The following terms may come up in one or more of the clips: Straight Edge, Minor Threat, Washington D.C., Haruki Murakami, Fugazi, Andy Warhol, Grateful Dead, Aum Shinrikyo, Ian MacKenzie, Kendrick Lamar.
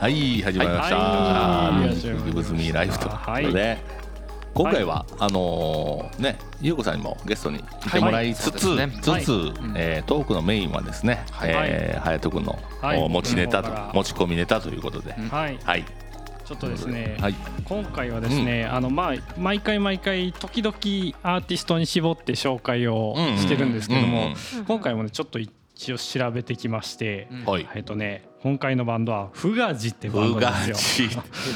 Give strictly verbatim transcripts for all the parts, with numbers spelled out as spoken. はい、始まりました、はいはい、ギブズミーライフということで、はい、今回はあのー、ね、ゆうこさんにもゲストに来てもらいつつ、はい、つつ、はい、えー、トークのメインはですね、はい、えー、隼人君の、はい、持ちネタと、持ち込みネタということで、はい、はい、ちょっとですね、はい、今回はですね、うん、あのまあ、毎回毎回時々アーティストに絞って紹介をしてるんですけども、今回もねちょっと一応調べてきまして、うん、はい、えっとね、今回のバンドはフガジってバンドなんですよ。フ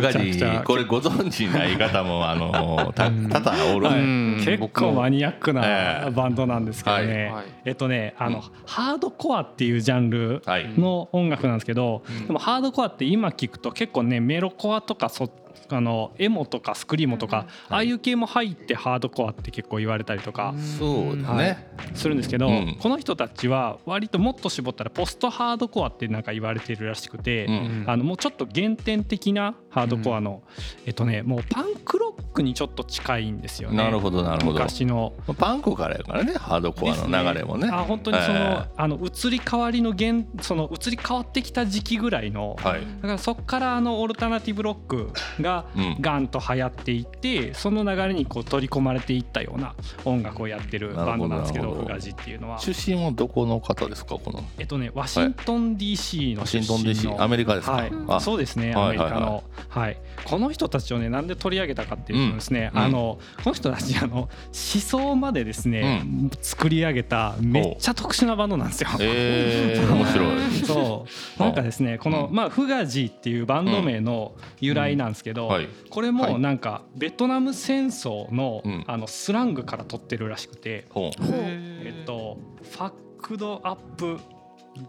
ガジ、これご存知ない方もあの多々おる、はい、結構マニアックなバンドなんですけどね、はい、えっとね、あの、うん、ハードコアっていうジャンルの音楽なんですけど、はい、でもハードコアって今聞くと結構ね、メロコアとかそあのエモとかスクリームとか、うん、ああいう系も入ってハードコアって結構言われたりとか、そうだね、はい、するんですけど、うん、この人たちは割ともっと絞ったらポストハードコアってなんか言われてるらしくて、うん、あのもうちょっと原点的なハードコアの、うん、えっとね、もうパンクロックにちょっと近いんですよね。なるほどなるほど。昔のパンクからやからね、ハードコアの流れもね。ね、あ、本当にその、えー、あの移り変わりの現その移り変わってきた時期ぐらいの、はい、だからそっからあのオルタナティブロックがガンと流行っていって、うん、その流れにこう取り込まれていったような音楽をやってるバンドなんですけど、フガジっていうのは。出身はどこの方ですか？この、えっとね、ワシントン ディーシー の出身の、はい、ワシントン ディーシー アメリカですか？はい、あ、そうですね、アメリカの、はいはいはい、この人たちをね、なんで取り上げたかっていうとですね、うん、あのこの人たちあの思想までですね、うん、作り上げためっちゃ特殊なバンドなんですよ。えー、面白い。そうなんかですね、この、まあ、フガジっていうバンド名の由来なんですけど、うんうん、はい、これもなんかベトナム戦争 の、 あのスラングから取ってるらしくて、うん、えっと、ファックドアップ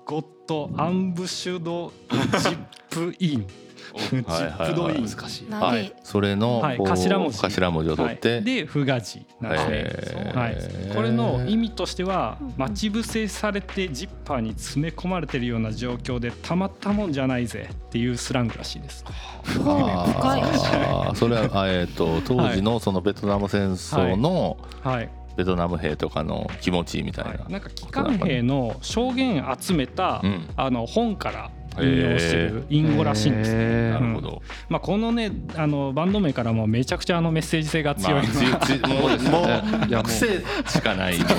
ゴッドアンブシュドジップインジップドイン、難しい、はい、それの、はい、頭文字、頭文字を取って、はい、でフガジなんですね、はい、これの意味としては、待ち伏せされてジッパーに詰め込まれてるような状況でたまったもんじゃないぜっていうスラングらしいです。ああ、それは、えー、と当時のそのベトナム戦争の、はいはい、ベトナム兵とかの気持ちみたいな、はい、なんか帰還兵の証言集めた、うん、あの本から引用してる隠語らしいんですね。なるほど、うん、まあ、このね、あのバンド名からもめちゃくちゃあのメッセージ性が強い、まあ、もうです、ね、もう癖しかないもんね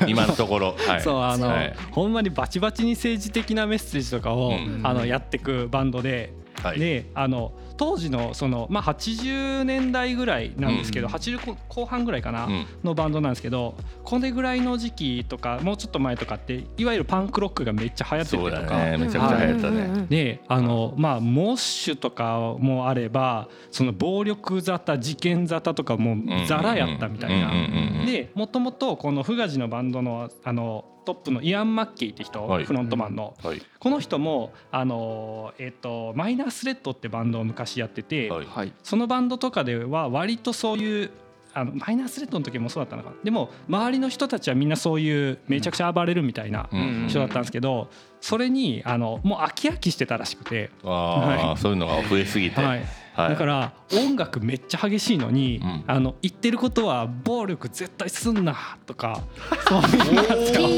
今, 今のところ、はい、そう、あの、はい、ほんまにバチバチに政治的なメッセージとかを、うん、あのやってくバンドで、はい、で、あの当時 の、 その、まあ、はちじゅうねんだいぐらいなんですけど、うん、はちじゅうこうはんぐらいかな、うん、のバンドなんですけど、これぐらいの時期とかもうちょっと前とかっていわゆるパンクロックがめっちゃ流行ってるとか、そうだね、めちゃくちゃ流行ったね、はい、で、あの、まあ、モッシュとかもあれば、その暴力沙汰、事件沙汰とかもうザラやったみたいな、で、もともとこのフガジのバンドのあのトップのイアン・マッキーって人、はい、フロントマンの、うん、はい、この人もあの、えー、とマイナースレッドってバンドを昔やってて、はい、そのバンドとかでは割とそういうあのマイナースレッドの時もそうだったのかな、でも周りの人たちはみんなそういうめちゃくちゃ暴れるみたいな人だったんですけど、うんうんうん、それにあのもう飽き飽きしてたらしくて、あ、はい、そういうのが増えすぎて、はい、だから音楽めっちゃ激しいのに、うん、あの言ってることは暴力絶対すんなとか、そういうのピ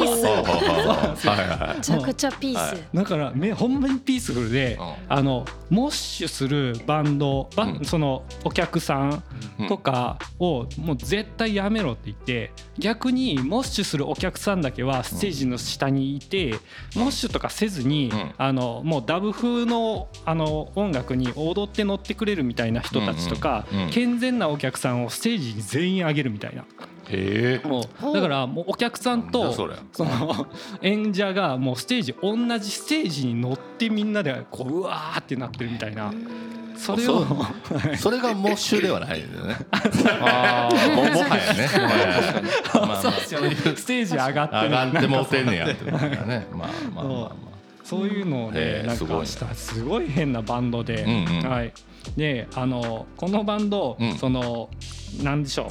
ースめちゃくちゃピース、だからめほんまにピースフルで、あのモッシュするバンド、バ、うん、そのお客さんとかをもう絶対やめろって言って、逆にモッシュするお客さんだけはステージの下にいて、うん、モッシュとかせずに、うん、あのもうダブ風 の、 あの音楽に踊って乗ってくるれるみたいな人たちとか、うんうんうん、健全なお客さんをステージに全員上げるみたいな、へー、もうだからもうお客さんとその演者がもうステージ同じステージに乗ってみんなでこううわーってなってるみたいな、それを そ, それがモッシュではないですよねああ、もはやねそうですよね、ステージ上がって上がってもうてんねやってるからね、まあまあまあ、まあ、そういうのをね、なんかしたすごい変なバンドで、うんうん、はい、で、あのこのバンド、うん、その何でしょう、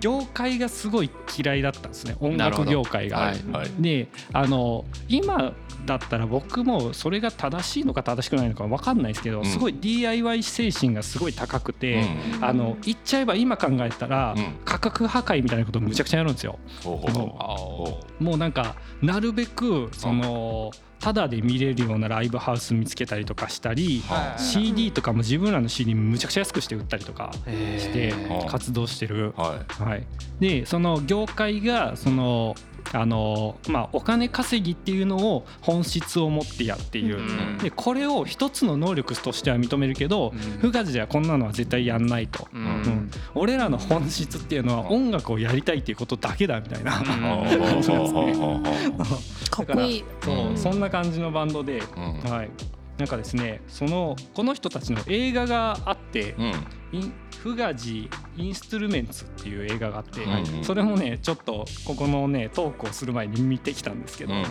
業界がすごい嫌いだったんですね、音楽業界が、はいはい、で、あの今だったら僕もそれが正しいのか正しくないのか分かんないですけど、うん、すごい ディーアイワイ 精神がすごい高くて、うん、あの言っちゃえば今考えたら、うん、価格破壊みたいなことをむちゃくちゃやるんですよ、うん、もうなんかなるべくその、うん、タダで見れるようなライブハウス見つけたりとかしたり、はい、シーディー とかも自分らの シーディー むちゃくちゃ安くして売ったりとかして活動してる、はいはい、でその業界がそのあのまあ、お金稼ぎっていうのを本質を持ってやっている、うん、でこれを一つの能力としては認めるけど、うん、フガジではこんなのは絶対やんないと、うんうん、俺らの本質っていうのは音楽をやりたいっていうことだけだみたいな感じですね。かっこいい。そう、そんな感じのバンドで、うん、はい、なんかですね、そのこの人たちの映画があって、うん、インフガジインストゥルメンツっていう映画があって、うんうん、それもねちょっとここのねトークをする前に見てきたんですけど、うん、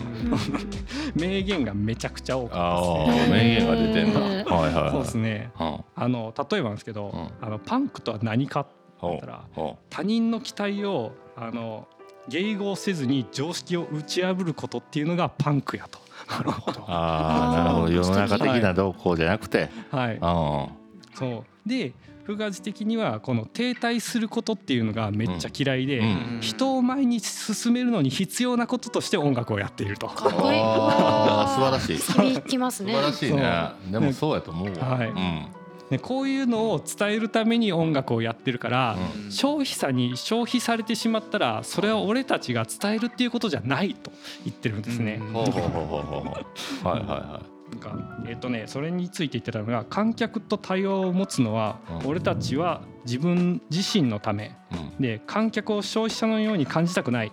名言がめちゃくちゃ多かったですね。あ、名言が出てんだ、はいはいはい、そうですね、はあ、あの例えばなんですけど、うん、あのパンクとは何かって言ったら、はあ、他人の期待をあの迎合せずに常識を打ち破ることっていうのがパンクやと。なるほど。ああ、なるほど。世の中的な動向じゃなくて、はい、はい、そうでフガジ的にはこの停滞することっていうのがめっちゃ嫌いで、うん、人を前に進めるのに必要なこととして音楽をやっていると。かっこいい。あ、素晴らしい。響きますね。素晴らしいね。でもそうやと思うわ。はい、うん、ね、こういうのを伝えるために音楽をやってるから、うん、消費者に消費されてしまったらそれは俺たちが伝えるっていうことじゃないと言ってるんですね。ほうほうほうほう。はいはいはい。なんかえーとね、それについて言ってたのが、観客と対話を持つのは俺たちは自分自身のためで、観客を消費者のように感じたくない、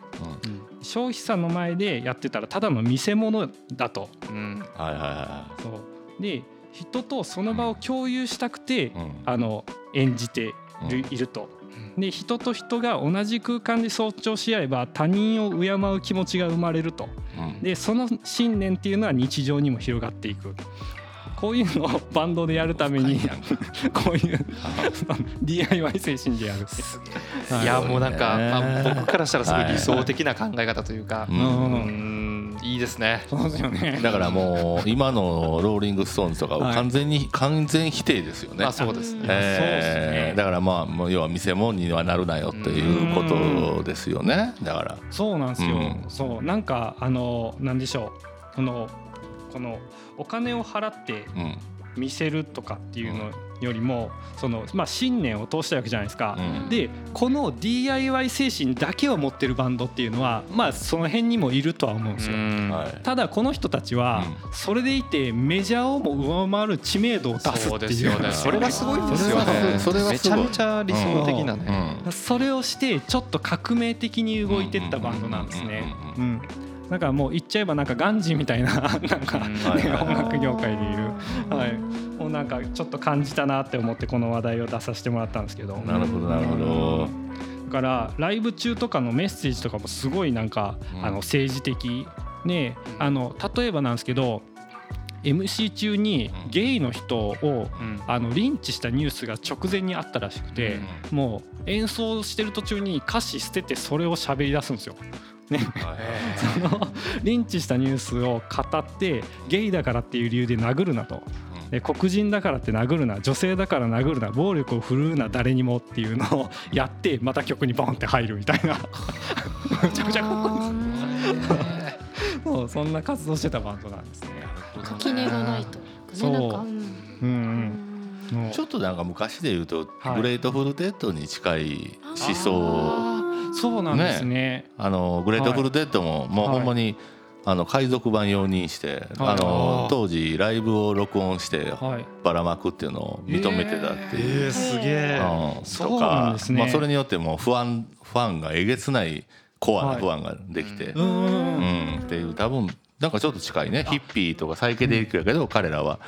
消費者の前でやってたらただの見せ物だと、うん、はいはいはい、そうで人とその場を共有したくて、うん、あの演じていると。で人と人が同じ空間で尊重し合えば他人を敬う気持ちが生まれると、うん、でその信念っていうのは日常にも広がっていく。こういうのをバンドでやるためにこういうディーアイワイ 精神でやる。すげー。いや、もうなんか、まあ、僕からしたらすごい理想的な考え方というか、はい、うん、いいですね。そうですよね。だからもう今のローリングストーンズとか完全に、はい、完全否定ですよね。まあ、そうですね、えー、そうですね。だからまあ要は見せ物にはならないよっていうことですよね。だからそうなんですよ、うん、そう、なんかあのなんでしょう、このこのお金を払って見せるとかっていうのよりも、そのまあ信念を通したわけじゃないですか、うん、でこの ディーアイワイ 精神だけを持ってるバンドっていうのはまあその辺にもいるとは思うんですよ、うん、はい、ただこの人たちはそれでいてメジャーをも上回る知名度を出すっていう、そうですよね、それがすごいですよね。それはめちゃめちゃ理想的なね、うん、それをしてちょっと革命的に動いてったバンドなんですね。うん、なんかもう言っちゃえばなんかガンジーみたい な, なんか、ね、音楽業界でいる、はい、もうなんかちょっと感じたなって思ってこの話題を出させてもらったんですけど。なるほどなるほど。だからライブ中とかのメッセージとかもすごいなんか、うん、あの政治的ね、あの例えばなんですけど、 エムシー 中にゲイの人を、うん、あのリンチしたニュースが直前にあったらしくて、うん、もう演奏してる途中に歌詞捨ててそれを喋り出すんですよね、そのリンチしたニュースを語って、ゲイだからっていう理由で殴るなと、で黒人だからって殴るな、女性だから殴るな、暴力を振るうな誰にもっていうのをやってまた曲にボンって入るみたいなめちゃくちゃかっこいいですね。そう、そんな活動してたバンドなんですね。垣根がないと。そう、うん、ちょっとなんか昔で言うと、はい、グレートフルデッドに近い思想。そうなんです ね, ねあのグレートフルデッドも、はい、もうほんまに、はい、あの海賊版用にして、はい、あの当時ライブを録音して、はい、ばらまくっていうのを認めてたっていう、えーえー、すげえ、うん、そうなんですね。まあ、それによってもう不安ファンがえげつないコアな不安ができて、はい、うんうん、っていう、多分なんかちょっと近いね。ヒッピーとかサイケデリックやけど、うん、彼らは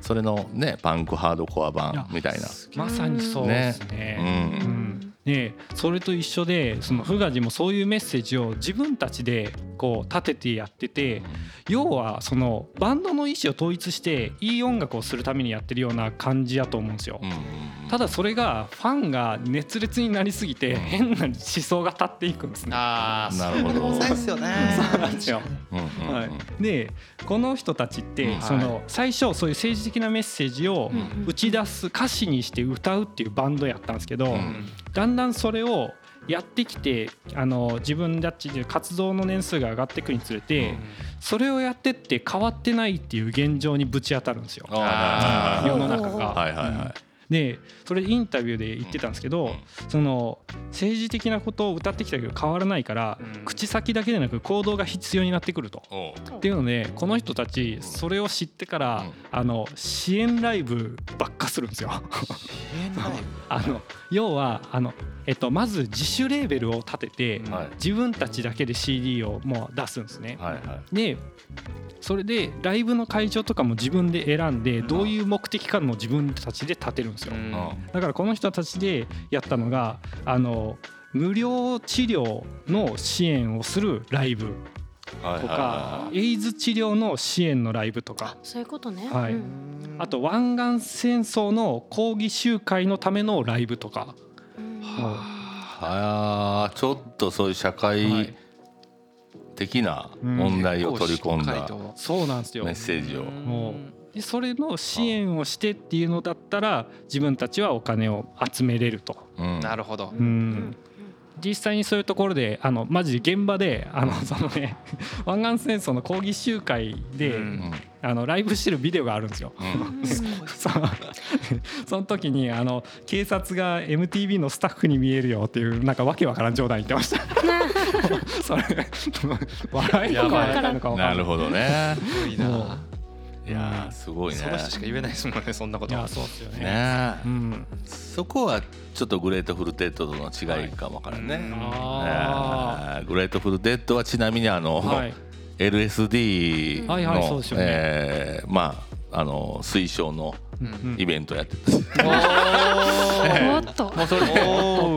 それのねパンクハードコア版みたいな。まさにそうですね、ね、うんうん、でそれと一緒で、そのフガジもそういうメッセージを自分たちでこう立ててやってて、要はそのバンドの意思を統一していい音楽をするためにやってるような感じだと思うんですよ。ただそれがファンが熱烈になりすぎて変な思想が立っていくんですね。ああ、なるほど。そうですよね。そうなんですよ。はい。でこの人たちってその最初そういう政治的なメッセージを打ち出す歌詞にして歌うっていうバンドやったんですけど、だんだんだんだんそれをやってきてあの自分たちで活動の年数が上がっていくにつれて、うん、それをやってって変わってないっていう現状にぶち当たるんですよ、あ世の中が、はいはいはい、でそれインタビューで言ってたんですけど、その政治的なことを歌ってきたけど変わらないから、うん、口先だけでなく行動が必要になってくると、っていうのでこの人たちそれを知ってから、うん、あの支援ライブばっかするんですよあの要はあの、えっと、まず自主レーベルを立てて、うん、自分たちだけで シーディー をもう出すんですね、はいはい、でそれでライブの会場とかも自分で選んで、どういう目的かも自分たちで立てるんですよ、うん、だからこの人たちでやったのがあの無料治療の支援をするライブとか、エイズ治療の支援のライブとか、そういうことね、はい、あと湾岸戦争の抗議集会のためのライブとか、うん、はあ、ちょっとそういう社会、はい的な問題を取り込んだメッセージを、もうでそれの支援をしてっていうのだったら自分たちはお金を集めれると、うん、なるほど、うん、実際にそういうところであのマジで現場であのその、ね、湾岸戦争の抗議集会で、うんうん、あのライブしてるビデオがあるんですよ、うん、その時にあの警察が エムティービー のスタッフに見えるよっていうなんかわけわからん冗談言ってましたそれ笑いのか笑いのか分からん。なるほどね。いいな。いやすごいね。その人しか言えないですもんね、そんなこと。いやそうですよね。ね、うん、そこはちょっとグレートフルデッドとの違いかもわからんね。はい、ね、グレートフルデッドはちなみにあの、はい、エルエスディー の、はいはいそうですよね、えー、まああの推奨の。うんうん、イベントやってたおっともうそ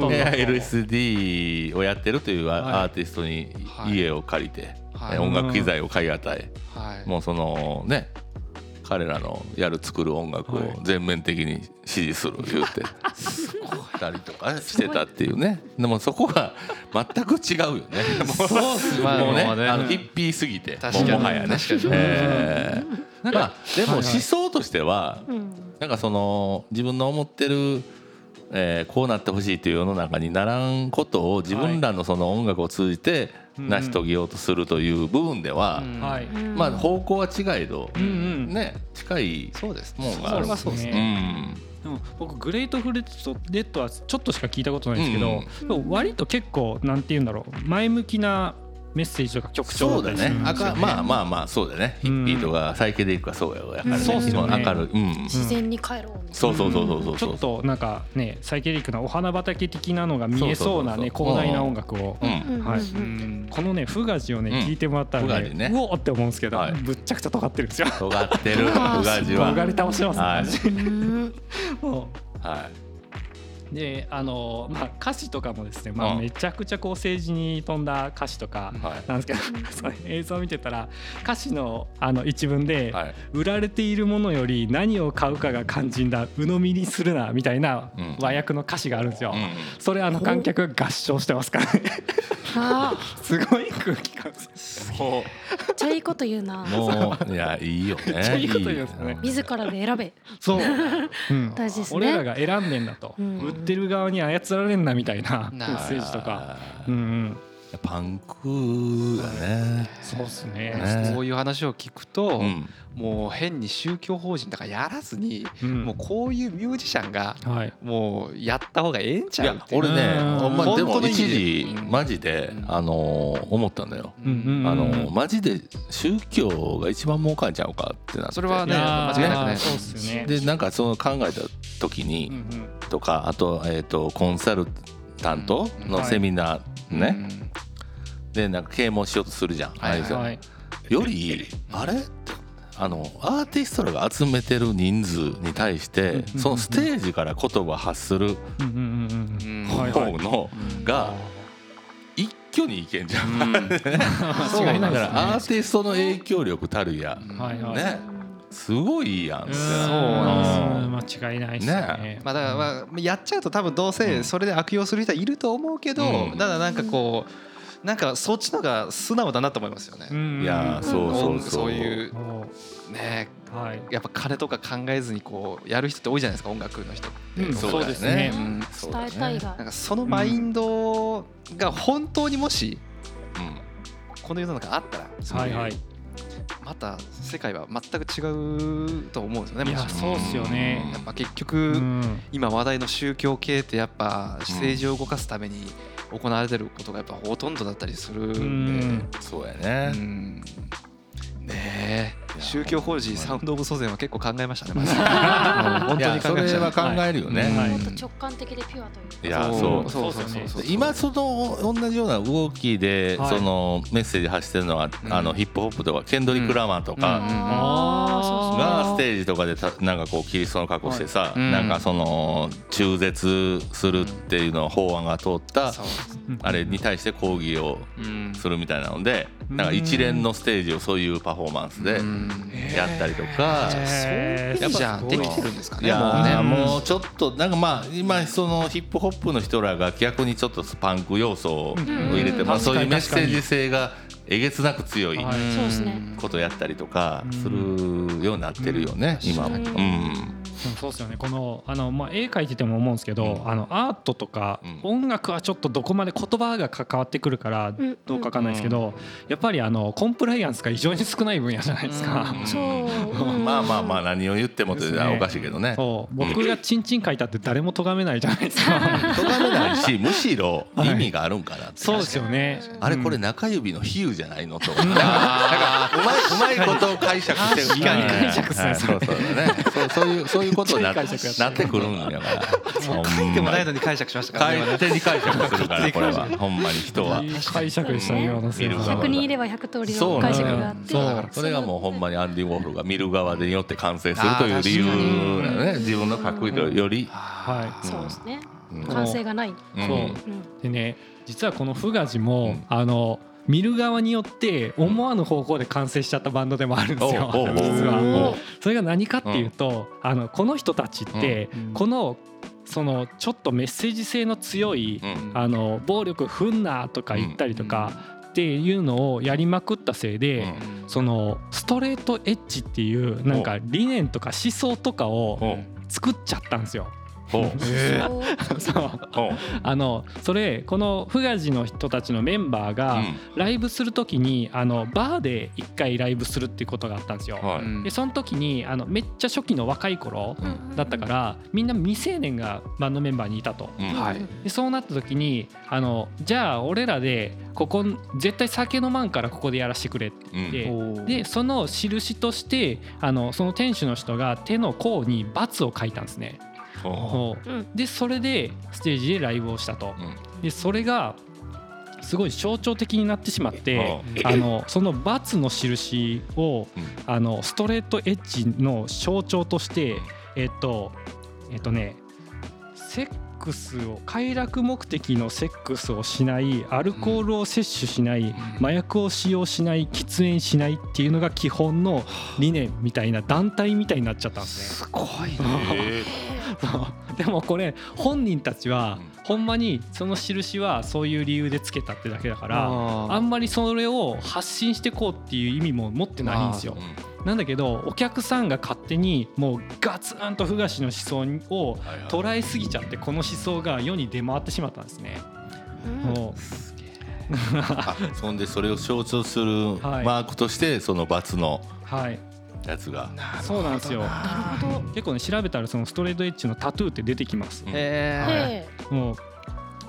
れエルエスディー をやってるというアーティストに家を借りて、はい、音楽機材を買い与え、はい、もうそのね彼らのやる作る音楽を全面的に支持する言うてふたりとかしてたっていうね。でもそこは全く違うよねもうねあのヒッピーすぎてもはやねえなんかでも思想としてはなんかその自分の思ってるえこうなってほしいという世の中にならんことを自分らのその音楽を通じて成し遂げようとするという部分では、うん、まあ方向は違いど、うんうん、ね近いものがある。そうですね。でも僕グレートフルデッドはちょっとしか聞いたことないんですけど、うん、でも割と結構なんて言うんだろう前向きなメッセージとか曲調だったりするんですよね。まあまあまあそうだね、うん、ヒッピーとかサイケデリックはそうやからね、うん、そうですよね、明るい、うん、自然に帰ろうみたいな。そうそうそうそうそう、ちょっとなんかねサイケデリックなお花畑的なのが見えそうなね広大な音楽を、うんはいうん、このねフガジをね聴いてもらったらね、うん、うおーって思うんですけど、はい、ぶっちゃくちゃ尖ってるんですよ。尖ってるフガジは尖り倒してますね、はい、もうはいであのまあ、歌詞とかもですね、まあ、めちゃくちゃこう政治に富んだ歌詞とかなんですけど、はい、映像を見てたら歌詞 の, あの一文で、はい、売られているものより何を買うかが肝心だ鵜呑みにするなみたいな和訳の歌詞があるんですよ、うん、それあの観客が合唱してますからねすごい空気感ですよ。めっちゃいいこと言うな。もういやいいよね。めっちゃいいこと言うんですよね。自らで選べそう、うん、大事ですね。俺らが選んでんだと、うん、売ってる側に操られんなみたいなメッセージとか、うんうん、パンクだね。そうですね。そういう話を聞くと、うん、もう変に宗教法人とかやらずに、うん、もうこういうミュージシャンが、はい、もうやった方がええんちゃうっていう。いや俺ね、まあ、でも一時マジで、うん、あの思ったんだよ、うんうんうん、あのマジで宗教が一番儲かんちゃうかってなって。それはね間違いなくね。そうですね。でなんかその考えた時に、うんうん、とかあと、えーと、コンサルタントのセミナーね、はいうん、でなんか啓蒙しようとするじゃん、はいはいはい、よりあれあのアーティストらが集めてる人数に対してそのステージから言葉を発する方のが一挙にいけんじゃん、うん、そうだからアーティストの影響力たるや、はいはい、ねすごいやん。そうなんですよ。間違いないですね。ねまあ、だからまあやっちゃうと多分どうせそれで悪用する人はいると思うけど、うん、ただなんかこうなんかそっちのが素直だなと思いますよね。うんいやそうそうそうそういうね、はい、やっぱ金とか考えずにこうやる人って多いじゃないですか、音楽の人って、うん、そうですね、うん、伝えたいがなんかそのマインドが本当にもし、うん、この世の中あったらそういう、はいはい、また世界は全く違うと思うんですよね。いやそうですよね、うん、やっぱ結局、うん、今話題の宗教系ってやっぱ政治を動かすために行われてることがやっぱほとんどだったりするんで、うん、そうやね、うん、ねえ宗教法人サウンドオブ祖先は結構考えましたね、まず本当に考えましたね。それは考えるよね、はい、もっと直感的でピュアというか。いやそうそうそうそうそう。今その同じような動きで、はい、そのメッセージ発してるのは、うん、あのヒップホップとかケンドリック・ラマーとかがステージとかでたなんかこうキリストの格好してさ、はいうん、なんかその中絶するっていうの法案が通ったあれに対して抗議をするみたいなので、うん、なんか一連のステージをそういうパフォーマンスで、うんやったりとか、えー、そういうじゃんできてるんですかね。いやもうねもうちょっとなんかまあ今そのヒップホップの人らが逆にちょっとパンク要素を入れて、うんまあ、そういうメッセージ性がえげつなく強いことをやったりとかするようになってるよね、うん、今は、うん、そうですよね。このあの、まあ、絵描いてても思うんですけど、うん、あのアートとか音楽はちょっとどこまで言葉が関わってくるからどうかわかんないですけど、うん、やっぱりあのコンプライアンスが異常に少ない分野じゃないですか、うん、そうまあまあまあ何を言ってもっておかしいけどね。そう僕がチンチン描いたって誰も咎めないじゃないですか咎めないしむしろ意味があるんかなって、はい、そうですよね。あれこれ中指の比喩じゃないのとなんかうまい、うまいことを解釈してるみたいな解釈するそうそうねそういうそういうことになってくるんやから書いてもないのに解釈しましたからね。勝手に解釈するからこれはほんまに人は解釈したようなひゃくにんいればひゃく通りの解釈があって、それがもうほんまにアンディ・ウォーホルが見る側によって完成するという理由だね。自分の書くよりそうですね完成がないそうでね。実はこのフガジもあの見る側によって思わぬ方向で完成しちゃったバンドでもあるんですよ実は。それが何かっていうと、うん、あのこの人たちって、うん、このそのちょっとメッセージ性の強い、うん、あの暴力ふんなとか言ったりとか、うん、っていうのをやりまくったせいで、うん、そのストレートエッジっていうなんか理念とか思想とかを作っちゃったんですよ。そうあのそれこのフガジの人たちのメンバーがライブするときにあのバーで一回ライブするっていうことがあったんですよ、はい、でその時にあのめっちゃ初期の若い頃だったからみんな未成年がバンドメンバーにいたと、うんはい、でそうなった時にあのじゃあ俺らでここ絶対酒飲まんからここでやらせてくれって、うん、でその印としてあのその店主の人が手の甲に×を書いたんですね。でそれでステージでライブをしたと、うん、でそれがすごい象徴的になってしまって、うん、あのその×の印を、うん、あのストレートエッジの象徴としてえっとえっとねセックスを快楽目的のセックスをしないアルコールを摂取しない、うん、麻薬を使用しない喫煙しないっていうのが基本の理念みたいな団体みたいになっちゃったんですね。すごいねでもこれ本人たちはほんまにその印はそういう理由でつけたってだけだからあんまりそれを発信してこうっていう意味も持ってないんですよ。なんだけどお客さんが勝手にもうガツンとフガシの思想を捉えすぎちゃってこの思想が世に出回ってしまったんですね、うん、もうあそんでそれを象徴するマークとしてその×の、はいやつがそうなんですよ。なるほど。結構ね調べたらそのストレートエッジのタトゥーって出てきます、うんえー、も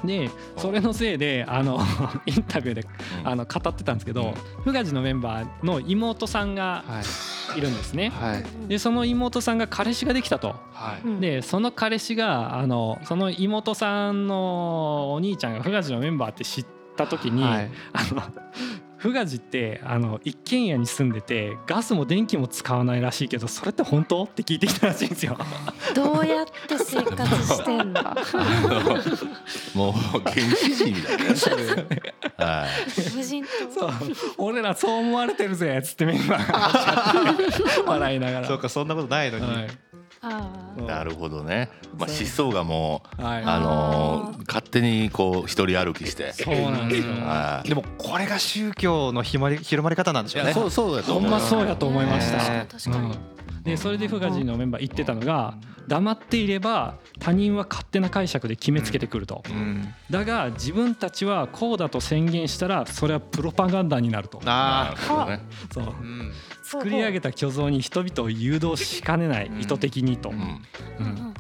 うでそれのせいであのインタビューであの語ってたんですけど、うん、フガジのメンバーの妹さんがいるんですね、はい、でその妹さんが彼氏ができたと、はい、でその彼氏があのその妹さんのお兄ちゃんがフガジのメンバーって知った時に、はい、あのフガジってあの一軒家に住んでてガスも電気も使わないらしいけどそれって本当って聞いてきたらしいんですよ。どうやって生活してんだもう原始人みたいなはい無人島俺らそう思われてるぜっつってみんな笑いながらそうかそんなことないのに、はいあなるほどね、まあ、疾走がもう、はい、あのー、勝手にこう一人歩きしてそうなんですよでもこれが宗教の広まり方なんでしょうね。そうそうだと思います。ほんまそうやと思いました。確かに、うん、でそれでフガジーのメンバー言ってたのが、黙っていれば他人は勝手な解釈で決めつけてくると、うんうん、だが自分たちはこうだと宣言したらそれはプロパガンダになると。ああ、ね、そう、うん、作り上げた虚像に人々を誘導しかねない、うん、意図的にと、うんうんうん、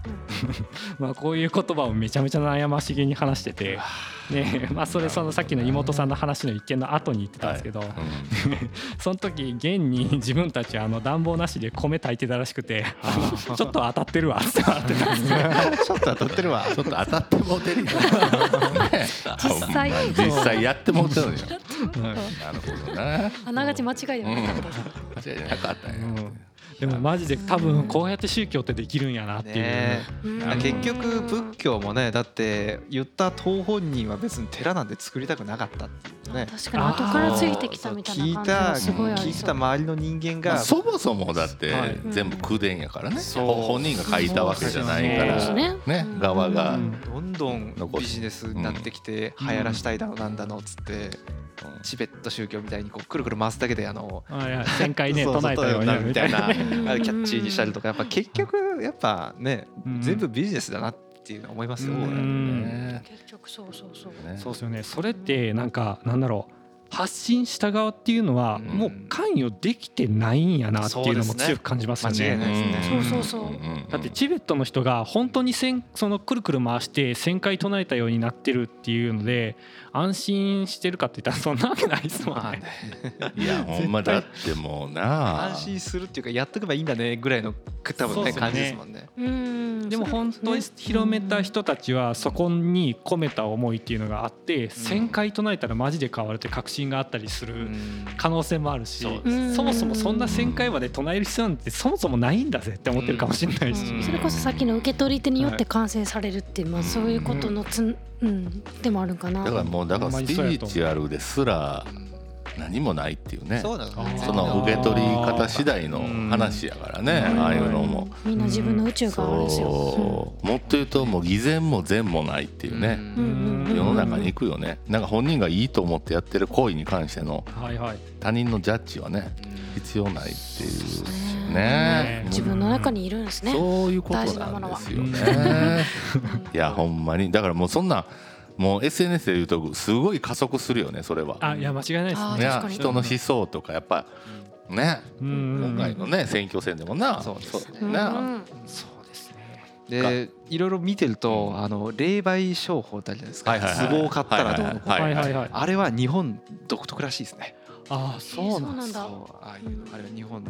まあこういう言葉をめちゃめちゃ悩ましげに話してて、ねまあ、それそのさっきの妹さんの話の一件の後に言ってたんですけど、はいうん、その時現に自分たちあの暖房なしで米炊いてたらしくてちょっと当たってるわってなってたんですちょっと当たってるわちょっと当たってもうてるよね実際実際やってもうてるのよなるほどな、あながち間違いではなかった間違いじゃなかったね、うんでもマジで多分こうやって宗教ってできるんやなっていう、ね、結局仏教もねだって言った当本人は別に寺なんて作りたくなかったっていうね。確かに後からついてきたみたいな感じがすごいありそう。聞いた、聞いた周りの人間が、まあ、そもそもだって全部口伝やからね、はい、本人が書いたわけじゃないからね、うん、側が、うん、どんどんビジネスになってきて流行らしたいだのなんだのっつってチベット宗教みたいにこうくるくる回すだけであのせんかいね唱えたようになるみたいなあキャッチーにしたりとかやっぱ結局やっぱね全部ビジネスだなっていうの思いますよね。結局そうそうそうそうですよね。それってなんかなんだろう発信した側っていうのはもう関与できてないんやなっていうのも強く感じますよね。だってチベットの人が本当にせんそのくるくる回してせんかい唱えたようになってるっていうので安心してるかって言ったらそんなわけないですもんねいやほんまだってもうな安心するっていうかやっとけばいいんだねぐらいの多分ね感じですもんね。うーんでも本当に広めた人たちはそこに込めた思いっていうのがあってせんかい唱えたらマジで変わるって確信があったりする可能性もあるし、うん、そもそもそんなせんかいまで唱える必要なんてそもそもないんだぜって思ってるかもしれないし、うんうん、それこそさっきの受け取り手によって完成されるって、まあ、そういうことのつ、うん、でもあるかな。だからもうだからスピリチュアルですら何もないっていうね。そうだね。その受け取り方次第の話やからね、うん、ああいうのもみんな自分の宇宙があるんですよ。そうもっと言うともう偽善も善もないっていうね、うん、世の中に行くよね。なんか本人がいいと思ってやってる行為に関しての他人のジャッジはね必要ないっていうね。自分の中にいるんですね。そういうことなんですよねいやほんまにだからもうそんなもう エスエヌエス でいうとすごい加速するよね。それはあいや間違いないですね。いや人の思想とかやっぱね、うん、今回のね選挙戦でもなそうですね、うん、なそうですね。でいろいろ見てるとあの霊媒商法ってあるじゃないですか。壺を買ったらどうのこうのあれは日本独特らしいですね。ああそうなんだ。そうああいうのあれは日本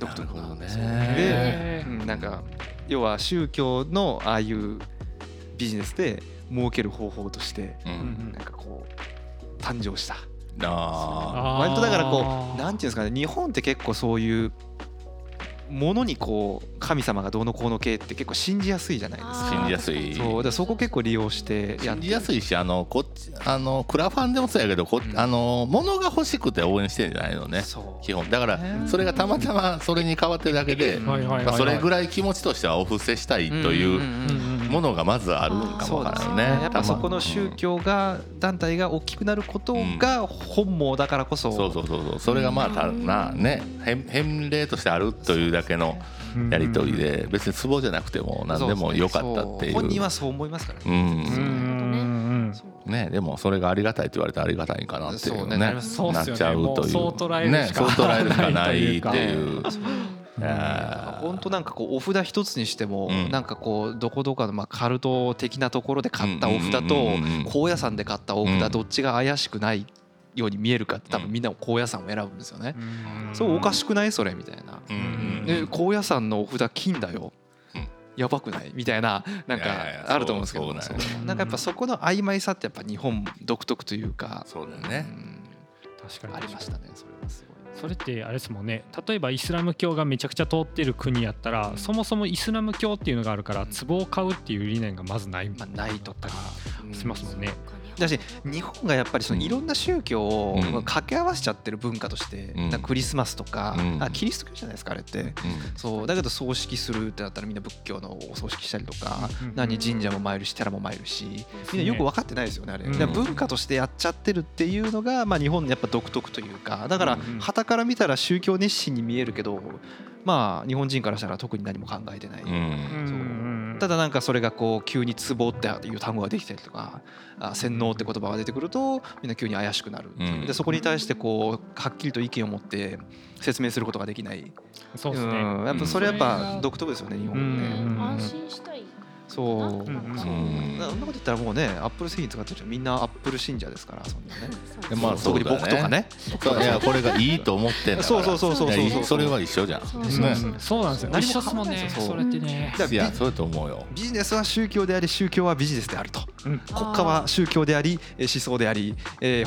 独特なんですよね。で、うん、なんか要は宗教のああいうビジネスで儲ける方法としてなんかこう誕生した、うん、あ割とだからこうなんていうんですかね日本って結構そういうものにこう神様がどうのこうの系って結構信じやすいじゃないですか。信じやすい そう、だからそこ結構利用してやって信じやすいしあのこっちあのクラファンでもそうやけどこ、うん、あの物が欲しくて応援してるんじゃないのね基本だからそれがたまたまそれに変わってるだけで、うんまあ、それぐらい気持ちとしてはお布施したいという、うんうんうんうんものがまずあるかもからね。やっぱそこの宗教が団体が大きくなることが本望だからこそ、うん、そうそうそうそうそれがまあたなね返礼としてあるというだけのやり取りで別にツボじゃなくても何でもよかったっていう。本人はそう思いますからね。うんうんねでもそれがありがたいと言われたらありがたいかなっていうねなっちゃうというそう捉えるしかないっていう。本当なんかこうお札一つにしてもなんかこうどこどこのまあカルト的なところで買ったお札と高野山で買ったお札どっちが怪しくないように見えるかって多分みんな高野山を選ぶんですよね。そうおかしくないそれみたいな。で高野山のお札金だよやばくないみたいななんかあると思うんですけどなんかやっぱそこの曖昧さってやっぱ日本独特というかそうだね確かにありましたね。それはすごいそれってあれですもんね。例えばイスラム教がめちゃくちゃ通ってる国やったらそもそもイスラム教っていうのがあるから壺を買うっていう理念がまずない、まあ、ないとったからしますもんね、うんだし日本がやっぱりそのいろんな宗教を掛け合わせちゃってる文化として、うん、なんかクリスマスとか、うん、あキリスト教じゃないですかあれって、うん、そうだけど葬式するってなったらみんな仏教のお葬式したりとか、うん、何神社も参るし寺も参るしみんなよく分かってないですよねあれ、うん、だから文化としてやっちゃってるっていうのが、まあ、日本のやっぱ独特というかだから傍から見たら宗教熱心に見えるけどまあ日本人からしたら特に何も考えてない、うん、そうただなんかそれがこう急に壺っていう単語ができたりとか洗脳って言葉が出てくるとみんな急に怪しくなる、うん、でそこに対してこうはっきりと意見を持って説明することができないそうですね、うん、やっぱそれやっぱ独特ですよね日本ね、うん、安心したいそうそんなこと言ったらもうねアップル製品使ってる人みんなアップル信者ですからそんなねまあ特に僕とかねいやこれがいいと思ってんだからそうそうそうそうそうそれは一緒じゃんそうなんですよ何も変わんないですよそれってねいやそうと思うよビジネスは宗教であり宗教はビジネスであると国家は宗教であり思想であり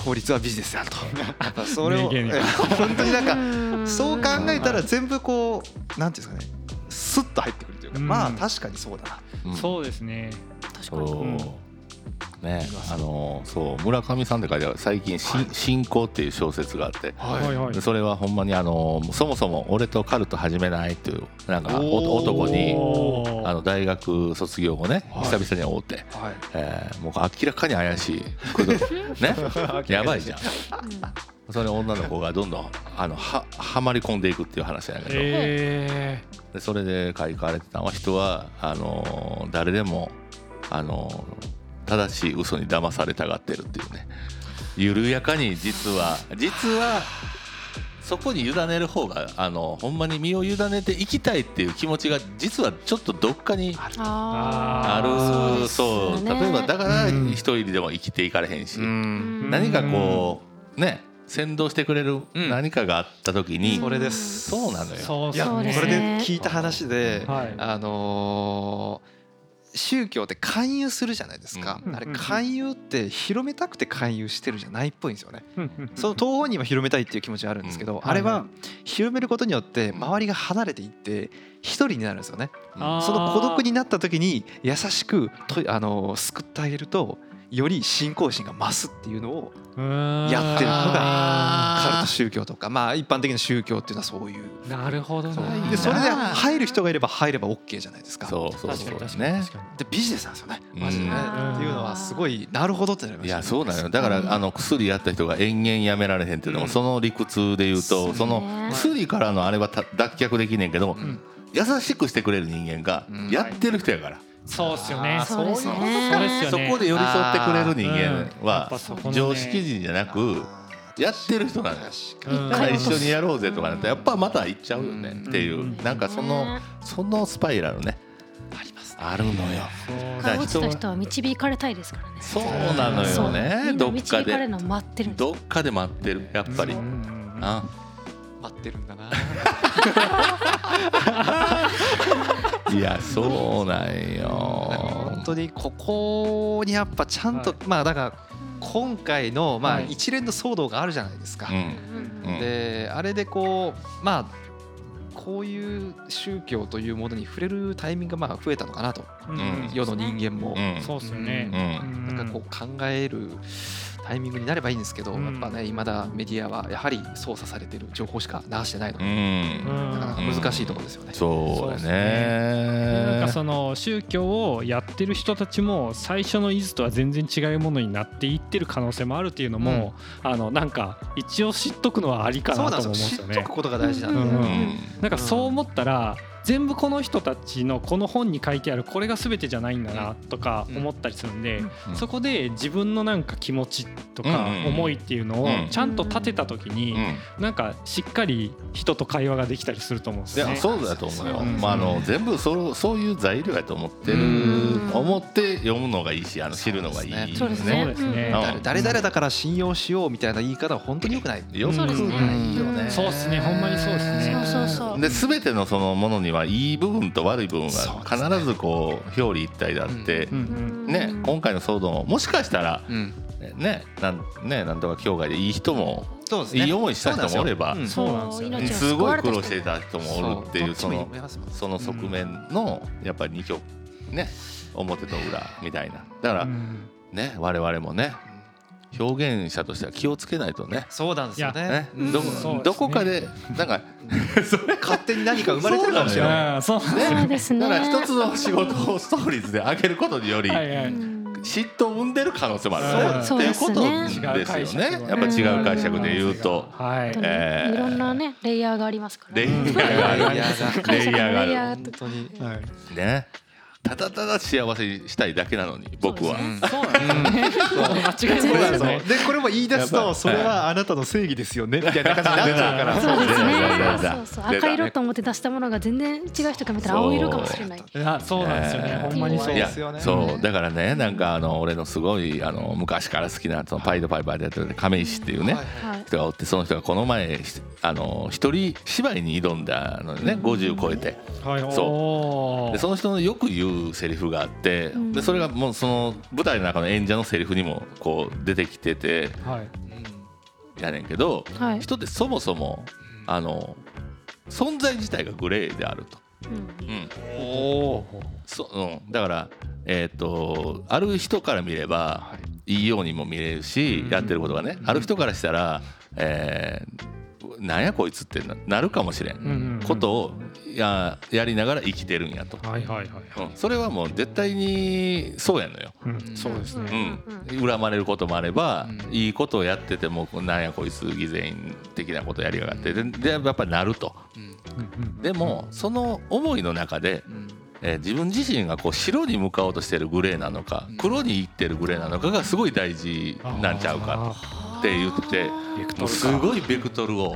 法律はビジネスであるとやっぱそれを本当になんかそう考えたら全部こうなんていうんですかねスッと入ってくるというか、うん、まあ確かにそうだな、うん、そうですね確かにそう、うんね、あのそう村上さんで書いてある最近、はい、信仰っていう小説があって、はいはい、それはほんまにあのそもそも俺とカルト始めないというなんか男にあの大学卒業後ね久々に会うて、はいえー、もう明らかに怪しいねやばいじゃんそれ女の子がどんどんあの は, はまり込んでいくっていう話なんだけど、えー、でそれで書かれてたのは人はあのー、誰でも、あのー、正しい嘘に騙されたがってるっていうね緩やかに実は実はそこに委ねる方があのほんまに身を委ねていきたいっていう気持ちが実はちょっとどっかにあるああるそうですよね、そう例えばだから一人でも生きていかれへんしうん何かこうね先導してくれる何かがあった時に、うん、それですそうなのよそうそういやそれで聞いた話で、はい、あのー、宗教って勧誘するじゃないですか、うん、あれ勧誘って広めたくて勧誘してるじゃないっぽいんですよね、うん、その当方には広めたいっていう気持ちがあるんですけど、うん、あれは広めることによって周りが離れていって一人になるんですよね、うん、その孤独になった時に優しくと、あのー、救ってあげるとより信仰心が増すっていうのをやってるのがカルト宗教とかまあ一般的な宗教っていうのはそういうなるほどねでそれで入る人がいれば入れば OK じゃないですかそうそうそうですねでビジネスなんですよねマジでねっていうのはすごいなるほどってなりましたいやそうだよだからあの薬やった人が延々やめられへんっていうのもその理屈でいうとその薬からのあれは脱却できねんけども優しくしてくれる人間がやってる人やからそうですよね。そうですよね。そこで寄り添ってくれる人間は常識人じゃなくやってる人なんだし、一緒にやろうぜとかなってやっぱまた行っちゃうよねっていうなんかそのそのスパイラルね。ありますね。あるのよ。だから人の人は導かれたいですからね。そうなのよね。どっかでどっかで待ってるやっぱり。あ、待ってるんだな。いやそうなんよ本当にここにやっぱちゃんと、はい、まあだから今回のまあ一連の騒動があるじゃないですか、はい、であれでこうまあこういう宗教というものに触れるタイミングがまあ増えたのかなと、うん、世の人間も、うん、そうですね、うん、なんかこう考えるタイミングになればいいんですけど、うん、やっぱね未だメディアはやはり操作されてる情報しか流してないので、うん、なかなか難しいところですよね、うん、そうだねなんかその宗教をやってる人たちも最初のイズとは全然違うものになっていってる可能性もあるっていうのも、うん、あのなんか一応知っとくのはありかなと思うんですよね知っとくことが大事なんで、うんうん、なんかそう思ったら全部この人たちのこの本に書いてあるこれが全てじゃないんだなとか思ったりするんでそこで自分のなんか気持ちとか思いっていうのをちゃんと立てた時になんかしっかり人と会話ができたりすると思うんですねいやそうだと思うよ、まあ、あの全部 そ, そういう材料やと思ってる思って読むのがいいしあの知るのがいい誰々だから信用しようみたいな言い方は本当に良くない良くないよねそうですねほんまにそうですねそうそうそうで全てのそのものにいい部分と悪い部分が必ずこう表裏一体であってね今回の騒動ももしかしたらねなんとか教会でいい人もいい思いした人もおればすごい苦労していた人もおるっていうその側面のやっぱりに極ね表と裏みたいなだからね我々もね表現者としては気をつけないとね。そうなんですよね。どこかでなんかそれ勝手に何か生まれてるかもしれない。そうですね。だから一つの仕事をストーリーズで上げることにより嫉妬を生んでる可能性もあるということですよね。やっぱ違う解釈で言うと、いろんなねレイヤーがありますから。レイヤーがある。レイヤーがある。本当にね。ただただ幸せにしたいだけなのに僕はそうですね。でこれも言い出すとそれはあなたの正義ですよねみたいな感じになっちゃうから。そうですね。そうそう、赤色と思って出したものが全然違う人が見たら青色かもしれない。そうなんですよね。ほんまにそうですよね。そうだからね、なんかあの俺のすごいあの昔から好きなそのパイドパイパーでやってる亀石っていうね人がおって、その人がこの前あの一人芝居に挑んだのね、ごじゅう超えて。そうでその人のよく言うセリフがあって、でそれがもうその舞台の中の演者のセリフにもこう出てきててやねんけど、人ってそもそもあの存在自体がグレーであると、うんおそうん、だから、えー、とある人から見ればいいようにも見れるし、やってることがね、ある人からしたら、えー、なんやこいつってなるかもしれんことをや, やりながら生きてるんやと、はいはいはいはいうん、それはもう絶対にそうやのよ、うん、そうですね、うん、恨まれることもあれば、うん、いいことをやっててもなんやこいつ偽善的なことやりやがって、うん、で, でやっぱりなると、うん、でもその思いの中で、うんえー、自分自身がこう白に向かおうとしてるグレーなのか、うん、黒にいってるグレーなのかがすごい大事なんちゃうかとって言って、すごいベクトルを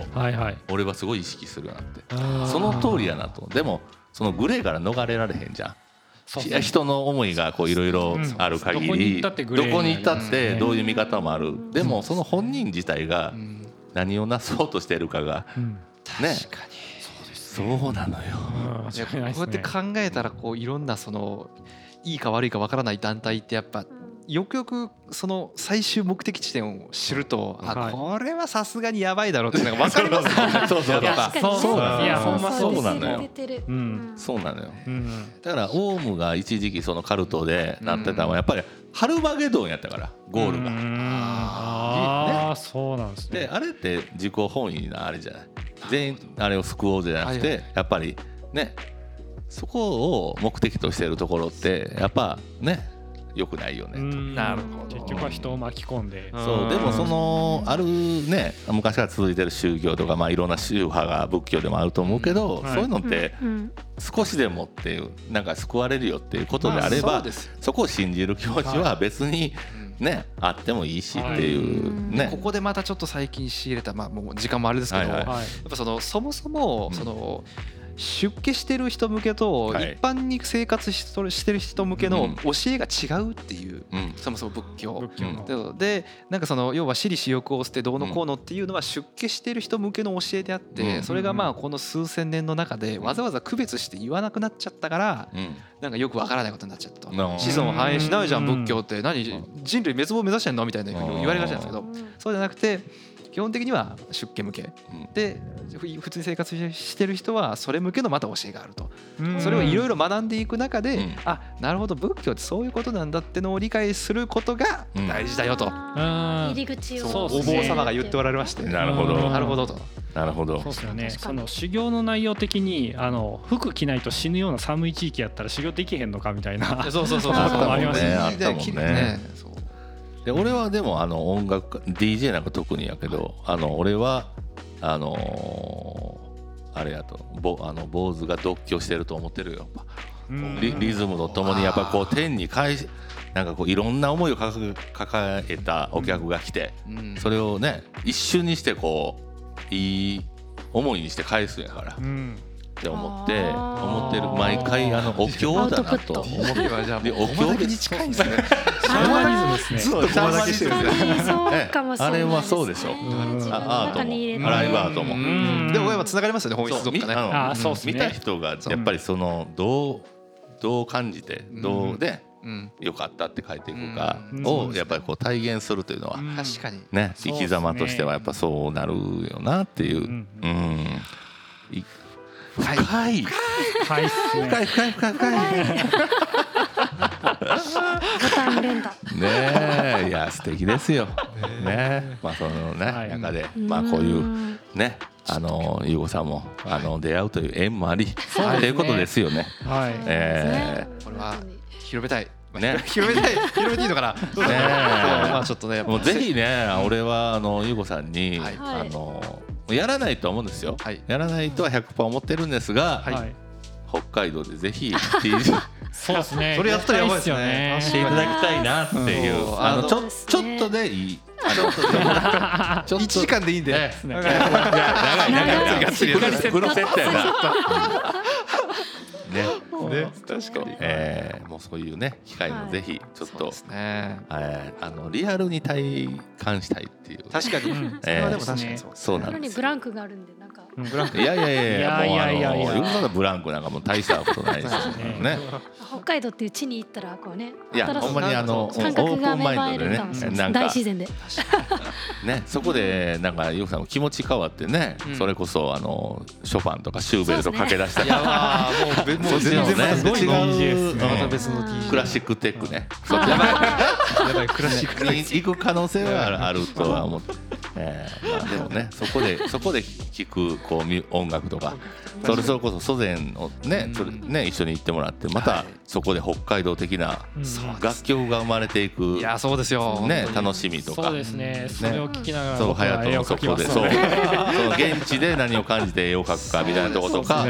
俺はすごい意識するなって。その通りやなと。でもそのグレーから逃れられへんじゃん。人の思いがいろいろある限りどこに行ったってどういう見方もある。でもその本人自体が何をなそうとしてるかがね。そうなのよ。こうやって考えたらこういろんなそのいいか悪いか分からない団体ってやっぱよくよくその最終目的地点を知ると、あこれはさすがにやばいだろうってのが分かります。そうそうそう。そうなのよ。そうなのよ。だからオウムが一時期そのカルトでなってたのはやっぱりハルマゲドンやったからゴールが。ああそうなんですね。であれって自己本位なあれじゃない。全員あれを救おうじゃなくてやっぱりねそこを目的としているところってやっぱね。良くないよねと。なるほど。結局は人を巻き込んで。そうでもそのあるね昔から続いてる宗教とかまあいろんな宗派が仏教でもあると思うけど、うんはい、そういうのって少しでもっていうなんか救われるよっていうことであれば、まあ、そうです。そこを信じる気持ちは別にね、はい、あってもいいしっていうね、はい。ここでまたちょっと最近仕入れたまあもう時間もあれですけど、はいはい、やっぱそのそもそもその。うん出家してる人向けと一般に生活してる人向けの教えが違うっていう、うん、そもそも仏教、仏教でなんかその要は私利私欲を捨てどうのこうのっていうのは出家してる人向けの教えであって、うん、それがまあこの数千年の中でわざわざ区別して言わなくなっちゃったから、うん、なんかよくわからないことになっちゃった、うん、子孫を反映しないじゃん仏教って何人類滅亡目指してんのみたいな言われがちなんですけど、そうじゃなくて基本的には出家向け、うん、で普通に生活してる人はそれ向けのまた教えがあると、それをいろいろ学んでいく中で、うん、あなるほど仏教ってそういうことなんだってのを理解することが大事だよと、うん、入り口をお坊様が言っておられまして、なるほどなるほどとなるほど。そうですよね。その修行の内容的にあの服着ないと死ぬような寒い地域やったら修行できへんのかみたいなそうそうそうそうありましたね。あったもんね。で俺はでもあの音楽 ディージェー なんか特にやけど、あの俺はあのー、あれやとぼあの坊主が独居してると思ってるよ。 リ, リズムとともにやっぱこう天に返しなんかこういろんな思いを抱えたお客が来て、それをね一瞬にしてこういい思いにして返すんやから、うんって思って思ってる。毎回あのお経だなと思ってはじゃあお経に近いですね。シャーマニズムですね。ずっと小話してるんですよ。あれはそうでしょ。アートもアライブアートも。でもやっぱ繋がりますよね本質とかね。あそうですね。見た人がやっぱりそのどうどう感じてどうで良かったって書いていくかをやっぱりこう体現するというのは確かにね生き様としてはやっぱそうなるよなっていう。うん。深い深い深い深い深い深い深いタン連打ねえ、いや素敵ですよね。まあそのね、はい、中でまあこういうね、あの優吾さんもあの出会うという縁もあり、はい、ということですよね。はい、えー、これは広めたい。ね、広めたい、広めていいのかな。ねえ、まあちょっとね、もうぜひね、俺はあの優吾さんに、はい、あのやらないと思うんですよ。はい、やらないとは ひゃくパーセント 思ってるんですが、はい、北海道でぜひ。そうですね。それやったらやばいですね。していただきたいなっていう、うん、あのちょちょっとでいい。ちょっといちじかんでいいんで。ね、長い長い長い。ガッツリプロセットやな。ね、ね、確かに、えー、もうそういうね機会もぜひちょっと、はいね、えー、あのリアルに体感したいっていう。確かに、うん、えー、でも確かにそう、そうなんです。リアルにブランクがあるんでなんか、うん、ブランク、いやいやいやいやいやいや、今のブランクなんかもう大したことないですよね。北海道っていう地に行ったらこうね、いやほんまにあのオープンマインドでね、大自然でね、そこでなんか優子さんも気持ち変わってね、うん、それこそあのショパンとかシューベルと駆け出したり、ね、もう全然また別の、また別のクラシックテックね、そっちやばいクラシックに行く可能性はあるとは思って、えまあでもね、そこでそこで聴くこう音楽とか、それそれこそ祖先をね、それね一緒に行ってもらって、またそこで北海道的な楽曲が生まれていく、いやそうですよね、楽しみとか、そうですね、それを聴きながらそう隼人のそこでそう現地で何を感じて絵を描くかみたいなとことか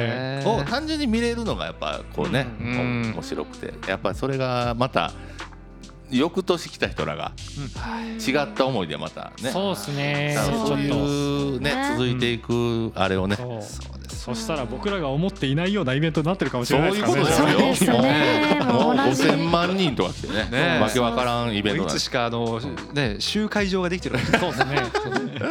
を単純に見れるのがやっぱこうね、うん、面白くて、やっぱりそれがまた翌年来た人らが違った思いでまたね、うん、そうですね、そういうね、続いていくあれをね、うん、そうです。そしたら僕らが思っていないようなイベントになってるかもしれないですからね。そういうことですよ。もうごせんまんにんとか来てね、わけわからんイベントなんで、いつしかあのね集会場ができてる。そうですね。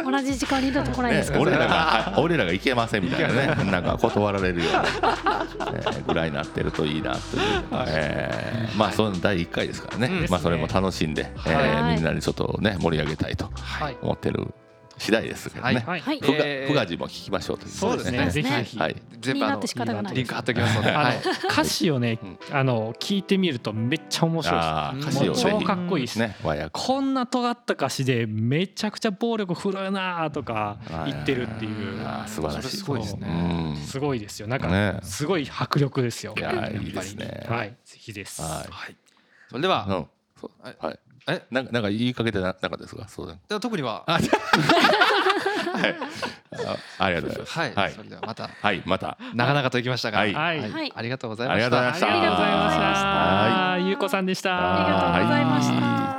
同じ時間に二度と来ないですからね。俺らが俺らが行けませんみたいなね、なんか断られるようなぐらいになってるといいなという。まあそのだいいっかいですからね。まあそれも楽しんでみんなにちょっとね盛り上げたいと思ってる。次第ですけどね。フガジも聞きましょうということですね。そうですね。ぜひ、はい、全部あのリンク貼っておきますので、はい、歌詞をね、あの聞いてみるとめっちゃ面白いです。歌詞を超かっこいいですね。こんな尖った歌詞でめちゃくちゃ暴力振るうなとか言ってるっていう。あ、素晴らしい。すごいですね。すごいですよ。なんかすごい迫力ですよ。いやいいですね。はい、ぜひです。はい。それでは、はい。え、なんかなんか言いかけてなかったですか。そうだね。では特には。はい。ありがとうございます。はい。はい、それではまた。はい。また。長々と行きましたが。はい。はい。ありがとうございました。ありがとうございました。ありがとうございました。ゆうこさんでした。ありがとうございました。